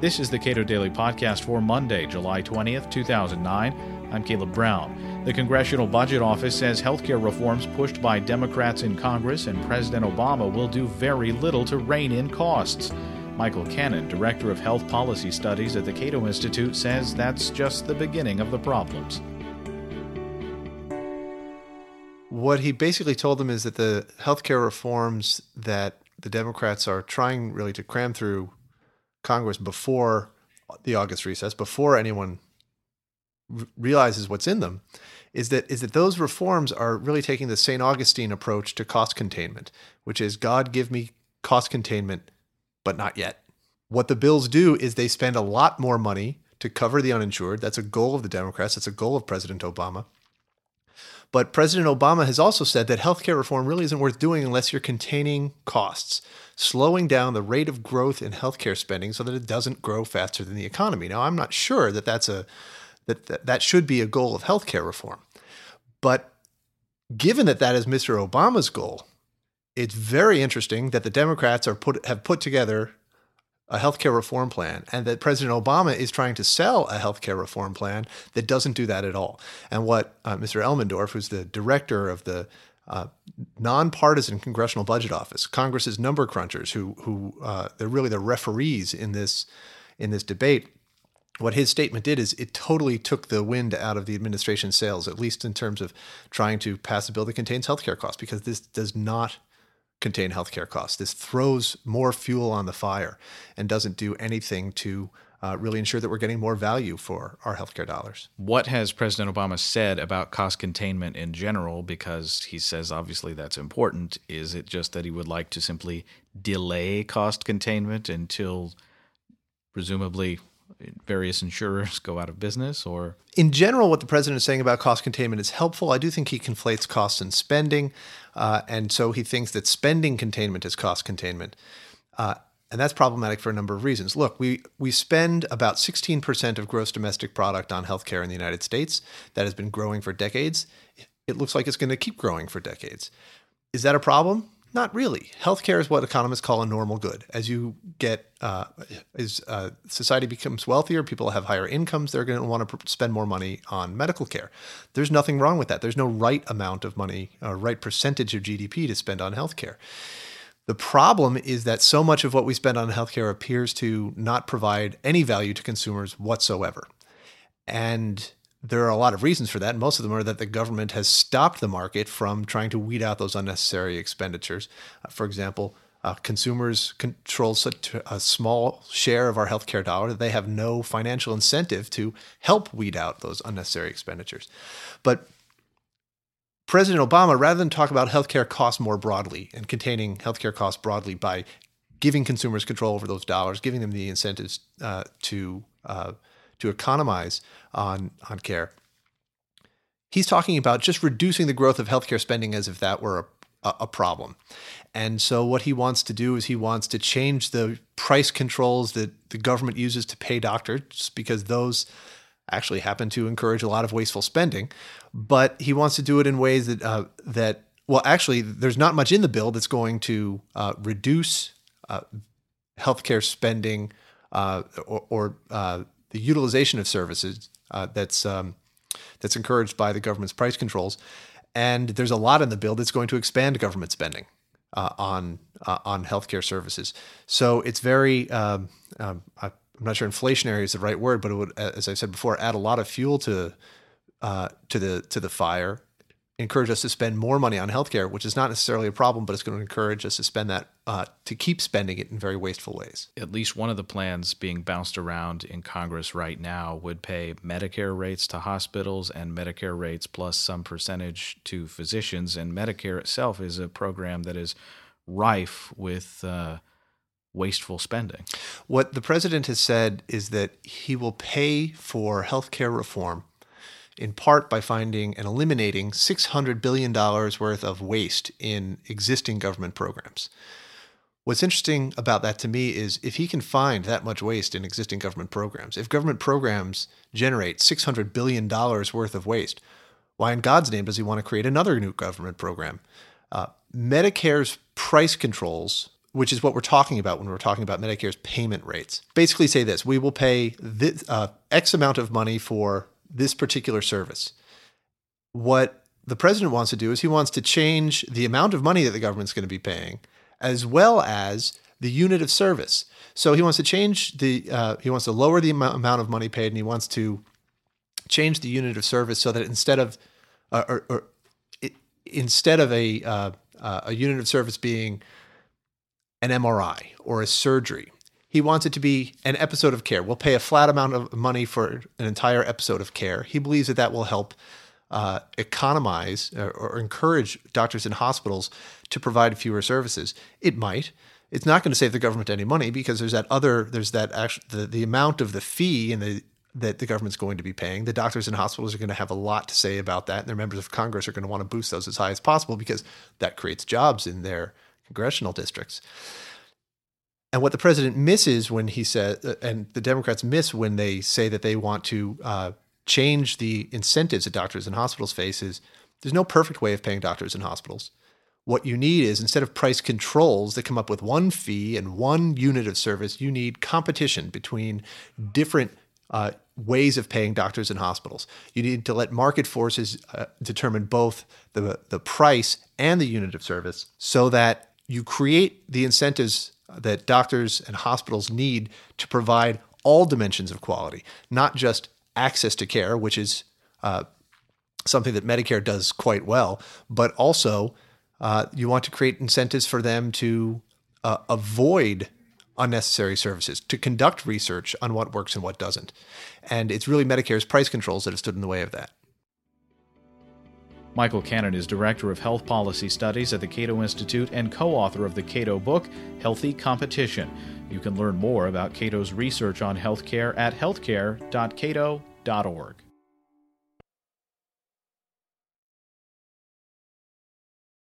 This is the Cato Daily Podcast for Monday, July 20th, 2009. I'm Caleb Brown. The Congressional Budget Office says healthcare reforms pushed by Democrats in Congress and President Obama will do very little to rein in costs. Michael Cannon, Director of Health Policy Studies at the Cato Institute, says that's just the beginning of the problems. What he basically told them is that the healthcare reforms that the Democrats are trying really to cram through Congress before the August recess, before anyone realizes what's in them, is that those reforms are really taking the St. Augustine approach to cost containment, which is, God, give me cost containment, but not yet. What the bills do is they spend a lot more money to cover the uninsured. That's a goal of the Democrats. That's a goal of President Obama. But President Obama has also said that healthcare reform really isn't worth doing unless you're containing costs, slowing down the rate of growth in healthcare spending so that it doesn't grow faster than the economy. Now, I'm not sure that that should be a goal of healthcare reform. But given that that is Mr. Obama's goal, it's very interesting that the Democrats have put together a healthcare reform plan, and that President Obama is trying to sell a healthcare reform plan that doesn't do that at all. And what Mr. Elmendorf, who's the director of the nonpartisan Congressional Budget Office, Congress's number crunchers, who they're really the referees in this debate, what his statement did is it totally took the wind out of the administration's sails, at least in terms of trying to pass a bill that contains healthcare costs, because this does not contain healthcare costs. This throws more fuel on the fire and doesn't do anything to really ensure that we're getting more value for our healthcare dollars. What has President Obama said about cost containment in general? Because he says obviously that's important. Is it just that he would like to simply delay cost containment until presumably various insurers go out of business? Or in general, what the president is saying about cost containment is helpful. I do think he conflates costs and spending, and so he thinks that spending containment is cost containment, and that's problematic for a number of reasons. Look, we spend about 16% of gross domestic product on healthcare in the United States. That has been growing for decades. It looks like it's going to keep growing for decades. Is that a problem? Not really. Healthcare is what economists call a normal good. As you get, as society becomes wealthier, people have higher incomes, they're going to want to spend more money on medical care. There's nothing wrong with that. There's no right amount of money, right percentage of GDP to spend on healthcare. The problem is that so much of what we spend on healthcare appears to not provide any value to consumers whatsoever. And there are a lot of reasons for that. Most of them are that the government has stopped the market from trying to weed out those unnecessary expenditures. For example, consumers control such a small share of our healthcare dollar that they have no financial incentive to help weed out those unnecessary expenditures. But President Obama, rather than talk about healthcare costs more broadly and containing healthcare costs broadly by giving consumers control over those dollars, giving them the incentives to economize on care, he's talking about just reducing the growth of healthcare spending as if that were a problem. And so what he wants to do is he wants to change the price controls that the government uses to pay doctors, because those actually happen to encourage a lot of wasteful spending. But he wants to do it in ways that, there's not much in the bill that's going to reduce healthcare spending or the utilization of services that's encouraged by the government's price controls. And there's a lot in the bill that's going to expand government spending on healthcare services. So it's very, I'm not sure inflationary is the right word, but it would, as I said before, add a lot of fuel to the fire, encourage us to spend more money on healthcare, which is not necessarily a problem, but it's going to encourage us to spend that, to keep spending it in very wasteful ways. At least one of the plans being bounced around in Congress right now would pay Medicare rates to hospitals and Medicare rates plus some percentage to physicians. And Medicare itself is a program that is rife with wasteful spending. What the president has said is that he will pay for healthcare reform in part by finding and eliminating $600 billion worth of waste in existing government programs. What's interesting about that to me is if he can find that much waste in existing government programs, if government programs generate $600 billion worth of waste, why in God's name does he want to create another new government program? Medicare's price controls which is what we're talking about when we're talking about Medicare's payment rates, basically say this: we will pay this, X amount of money for this particular service. What the president wants to do is he wants to change the amount of money that the government's going to be paying, as well as the unit of service. So he wants to change the, he wants to lower the amount of money paid, and he wants to change the unit of service so that instead of, a unit of service being an MRI or a surgery, he wants it to be an episode of care. We'll pay a flat amount of money for an entire episode of care. He believes that that will help economize or encourage doctors and hospitals to provide fewer services. It might. It's not going to save the government any money because there's that other, there's that actual, the amount of the fee and the that the government's going to be paying. The doctors and hospitals are going to have a lot to say about that, and their members of Congress are going to want to boost those as high as possible because that creates jobs in their congressional districts. And what the president misses when he says, and the Democrats miss when they say that they want to change the incentives that doctors and hospitals face, is there's no perfect way of paying doctors and hospitals. What you need is, instead of price controls that come up with one fee and one unit of service, you need competition between different ways of paying doctors and hospitals. You need to let market forces determine both the price and the unit of service, so that you create the incentives that doctors and hospitals need to provide all dimensions of quality, not just access to care, which is something that Medicare does quite well, but also you want to create incentives for them to avoid unnecessary services, to conduct research on what works and what doesn't. And it's really Medicare's price controls that have stood in the way of that. Michael Cannon is Director of Health Policy Studies at the Cato Institute and co-author of the Cato book, Healthy Competition. You can learn more about Cato's research on healthcare at healthcare.cato.org.